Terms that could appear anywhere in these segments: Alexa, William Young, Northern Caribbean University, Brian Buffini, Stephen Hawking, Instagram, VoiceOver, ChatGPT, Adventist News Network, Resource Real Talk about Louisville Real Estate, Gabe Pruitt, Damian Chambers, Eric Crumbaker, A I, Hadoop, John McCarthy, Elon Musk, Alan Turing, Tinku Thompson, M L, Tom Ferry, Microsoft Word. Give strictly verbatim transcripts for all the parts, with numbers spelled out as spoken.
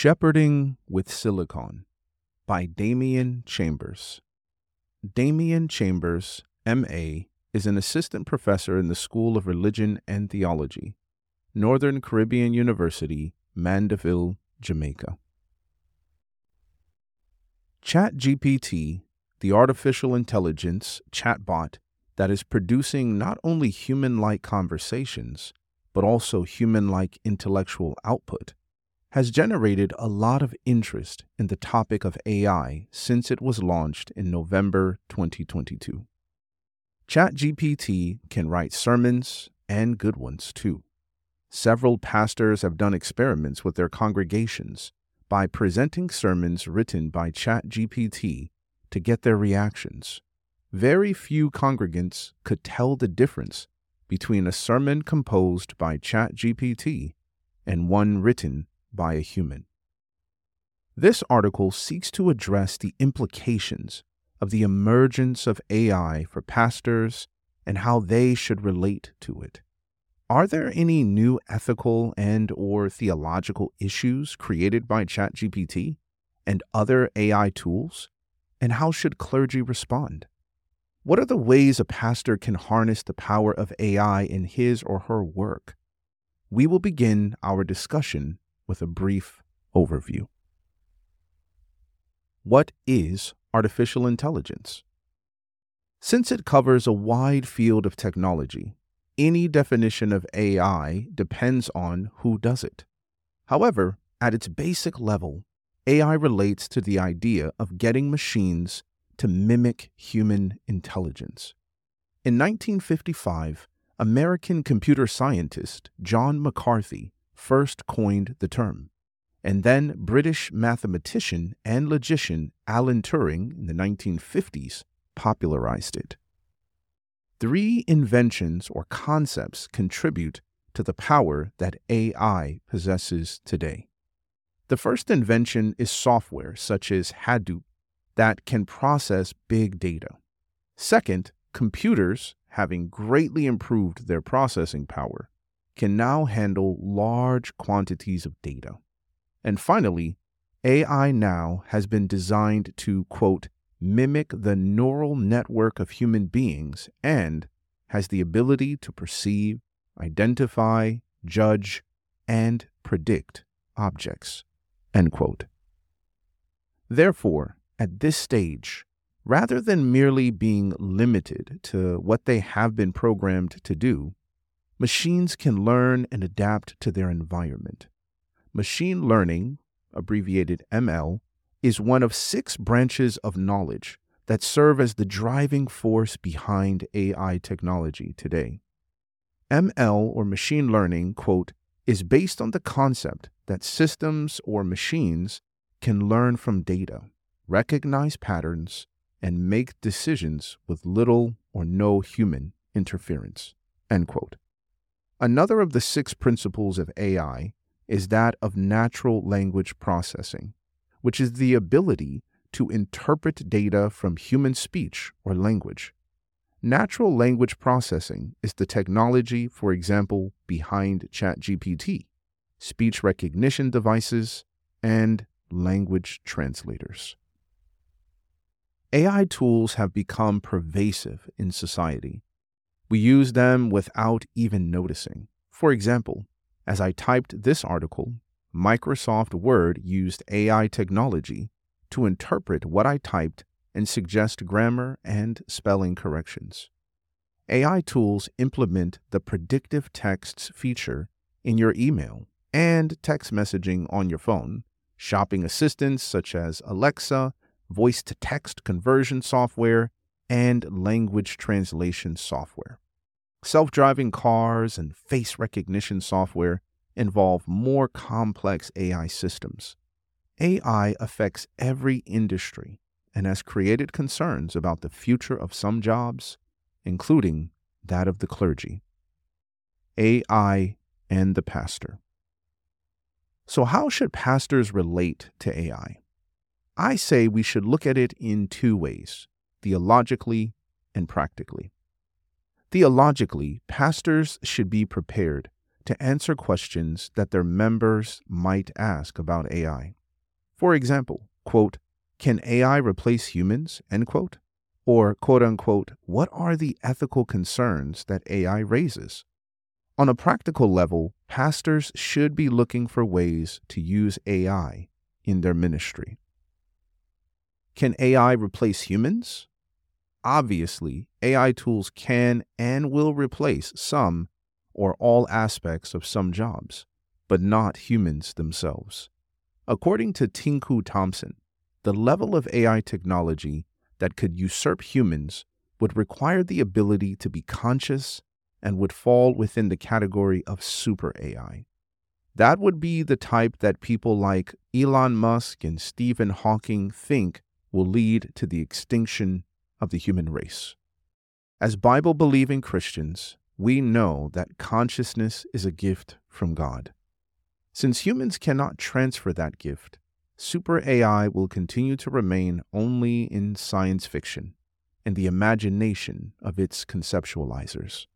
Shepherding with Silicon by Damian Chambers. Damian Chambers, M A, is an assistant professor in the School of Religion and Theology, Northern Caribbean University, Mandeville, Jamaica. ChatGPT, the artificial intelligence chatbot that is producing not only human-like conversations, but also human-like intellectual output, has generated a lot of interest in the topic of A I since it was launched in November twenty twenty-two. ChatGPT can write sermons, and good ones too. Several pastors have done experiments with their congregations by presenting sermons written by ChatGPT to get their reactions. Very few congregants could tell the difference between a sermon composed by ChatGPT and one written by a human. This article seeks to address the implications of the emergence of A I for pastors and how they should relate to it. Are there any new ethical and or theological issues created by ChatGPT and other A I tools? And how should clergy respond? What are the ways a pastor can harness the power of A I in his or her work? We will begin our discussion with a brief overview. What is artificial intelligence? Since it covers a wide field of technology, any definition of A I depends on who does it. However, at its basic level, A I relates to the idea of getting machines to mimic human intelligence. In nineteen fifty-five, American computer scientist John McCarthy first coined the term, and then British mathematician and logician Alan Turing in the nineteen fifties popularized it. Three inventions or concepts contribute to the power that A I possesses today. The first invention is software such as Hadoop that can process big data. Second, computers, having greatly improved their processing power, can now handle large quantities of data. And finally, A I now has been designed to, quote, mimic the neural network of human beings and has the ability to perceive, identify, judge, and predict objects, end quote. Therefore, at this stage, rather than merely being limited to what they have been programmed to do, machines can learn and adapt to their environment. Machine learning, abbreviated M L, is one of six branches of knowledge that serve as the driving force behind A I technology today. M L, or machine learning, quote, is based on the concept that systems or machines can learn from data, recognize patterns, and make decisions with little or no human interference, end quote. Another of the six principles of A I is that of natural language processing, which is the ability to interpret data from human speech or language. Natural language processing is the technology, for example, behind ChatGPT, speech recognition devices, and language translators. A I tools have become pervasive in society. We use them without even noticing. For example, as I typed this article, Microsoft Word used A I technology to interpret what I typed and suggest grammar and spelling corrections. A I tools implement the predictive texts feature in your email and text messaging on your phone, shopping assistants such as Alexa, voice-to-text conversion software, and language translation software. Self-driving cars and face recognition software involve more complex A I systems. A I affects every industry and has created concerns about the future of some jobs, including that of the clergy. A I and the pastor. So how should pastors relate to A I? I say we should look at it in two ways, theologically and practically. Theologically, pastors should be prepared to answer questions that their members might ask about A I. For example, quote, "Can A I replace humans?" end quote, or quote unquote, "What are the ethical concerns that A I raises?" On a practical level, pastors should be looking for ways to use A I in their ministry. Can A I replace humans? Obviously, A I tools can and will replace some or all aspects of some jobs, but not humans themselves. According to Tinku Thompson, the level of A I technology that could usurp humans would require the ability to be conscious and would fall within the category of super A I. That would be the type that people like Elon Musk and Stephen Hawking think will lead to the extinction of the human race. As Bible-believing Christians, we know that consciousness is a gift from God. Since humans cannot transfer that gift, super A I will continue to remain only in science fiction and the imagination of its conceptualizers.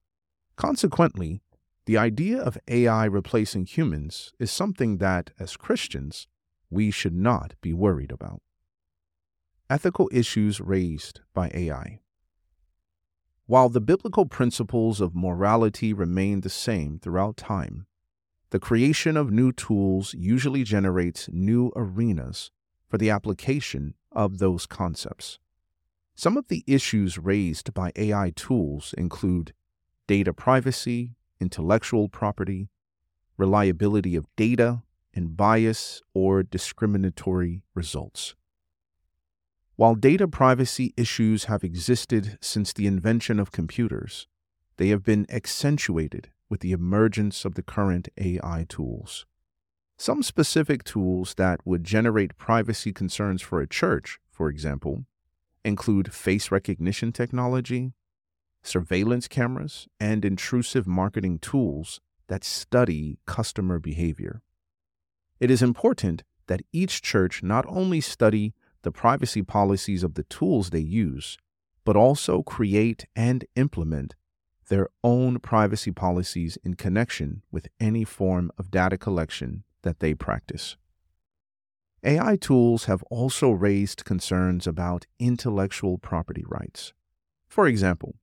Consequently, the idea of A I replacing humans is something that, as Christians, we should not be worried about. Ethical issues raised by A I. While the biblical principles of morality remain the same throughout time, the creation of new tools usually generates new arenas for the application of those concepts. Some of the issues raised by A I tools include data privacy, intellectual property, reliability of data, and bias or discriminatory results. While data privacy issues have existed since the invention of computers, they have been accentuated with the emergence of the current A I tools. Some specific tools that would generate privacy concerns for a church, for example, include face recognition technology, surveillance cameras, and intrusive marketing tools that study customer behavior. It is important that each church not only study the privacy policies of the tools they use, but also create and implement their own privacy policies in connection with any form of data collection that they practice. A I tools have also raised concerns about intellectual property rights. For example,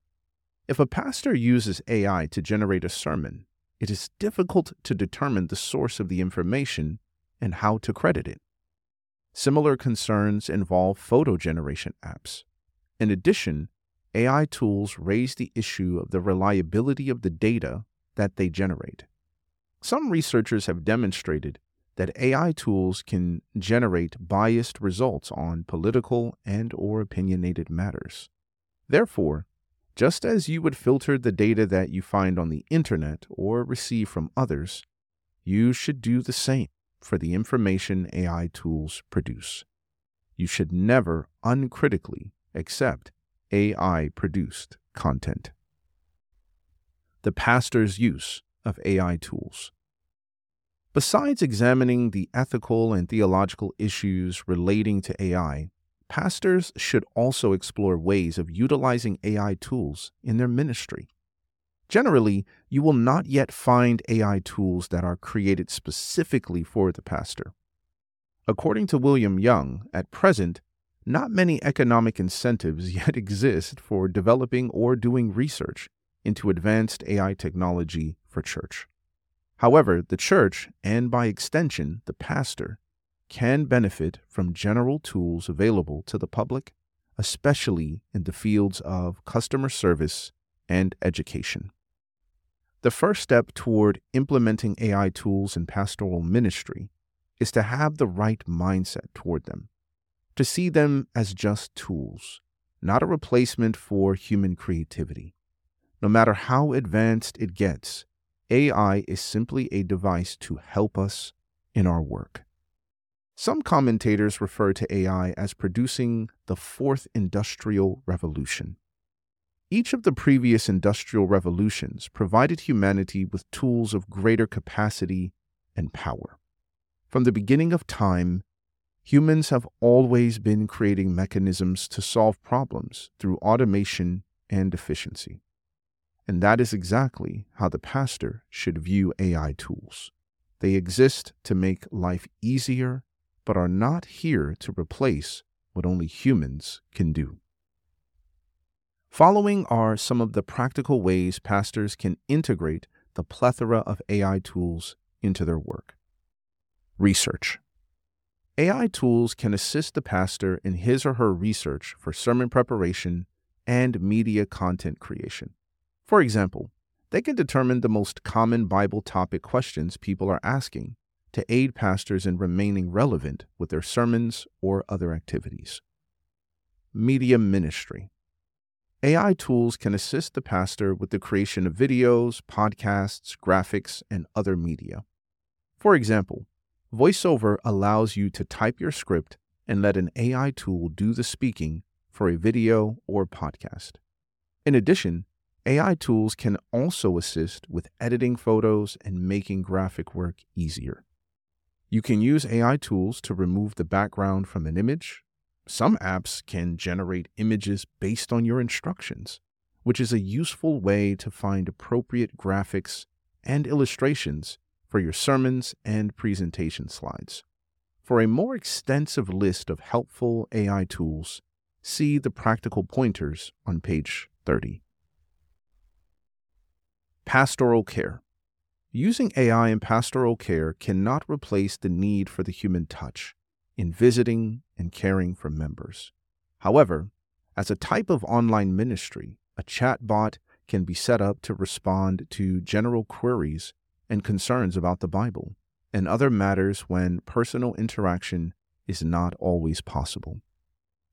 if a pastor uses A I to generate a sermon, it is difficult to determine the source of the information and how to credit it. Similar concerns involve photo generation apps. In addition, A I tools raise the issue of the reliability of the data that they generate. Some researchers have demonstrated that A I tools can generate biased results on political and/or opinionated matters. Therefore, just as you would filter the data that you find on the internet or receive from others, you should do the same for the information A I tools produce. You should never uncritically accept A I-produced content. The pastor's use of A I tools. Besides examining the ethical and theological issues relating to A I, pastors should also explore ways of utilizing A I tools in their ministry. Generally, you will not yet find A I tools that are created specifically for the pastor. According to William Young, at present, not many economic incentives yet exist for developing or doing research into advanced A I technology for church. However, the church, and by extension, the pastor, can benefit from general tools available to the public, especially in the fields of customer service and education. The first step toward implementing A I tools in pastoral ministry is to have the right mindset toward them, to see them as just tools, not a replacement for human creativity. No matter how advanced it gets, A I is simply a device to help us in our work. Some commentators refer to A I as producing the fourth industrial revolution. Each of the previous industrial revolutions provided humanity with tools of greater capacity and power. From the beginning of time, humans have always been creating mechanisms to solve problems through automation and efficiency. And that is exactly how the pastor should view A I tools. They exist to make life easier, but are not here to replace what only humans can do. Following are some of the practical ways pastors can integrate the plethora of A I tools into their work. Research. A I tools can assist the pastor in his or her research for sermon preparation and media content creation. For example, they can determine the most common Bible topic questions people are asking to aid pastors in remaining relevant with their sermons or other activities. Media ministry. A I tools can assist the pastor with the creation of videos, podcasts, graphics, and other media. For example, VoiceOver allows you to type your script and let an A I tool do the speaking for a video or podcast. In addition, A I tools can also assist with editing photos and making graphic work easier. You can use A I tools to remove the background from an image. Some apps can generate images based on your instructions, which is a useful way to find appropriate graphics and illustrations for your sermons and presentation slides. For a more extensive list of helpful A I tools, see the practical pointers on page thirty. Pastoral care. Using A I in pastoral care cannot replace the need for the human touch in visiting and caring for members. However, as a type of online ministry, a chatbot can be set up to respond to general queries and concerns about the Bible and other matters when personal interaction is not always possible.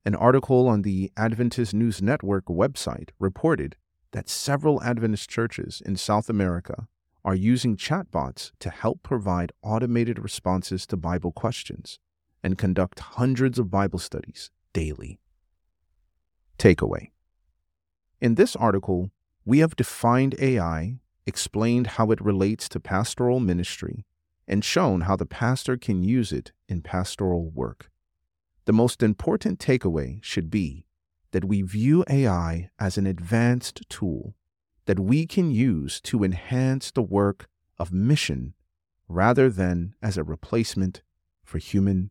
An article on the Adventist News Network website reported that several Adventist churches in South America are using chatbots to help provide automated responses to Bible questions and conduct hundreds of Bible studies daily. Takeaway. In this article, we have defined A I, explained how it relates to pastoral ministry, and shown how the pastor can use it in pastoral work. The most important takeaway should be that we view A I as an advanced tool that we can use to enhance the work of mission rather than as a replacement for human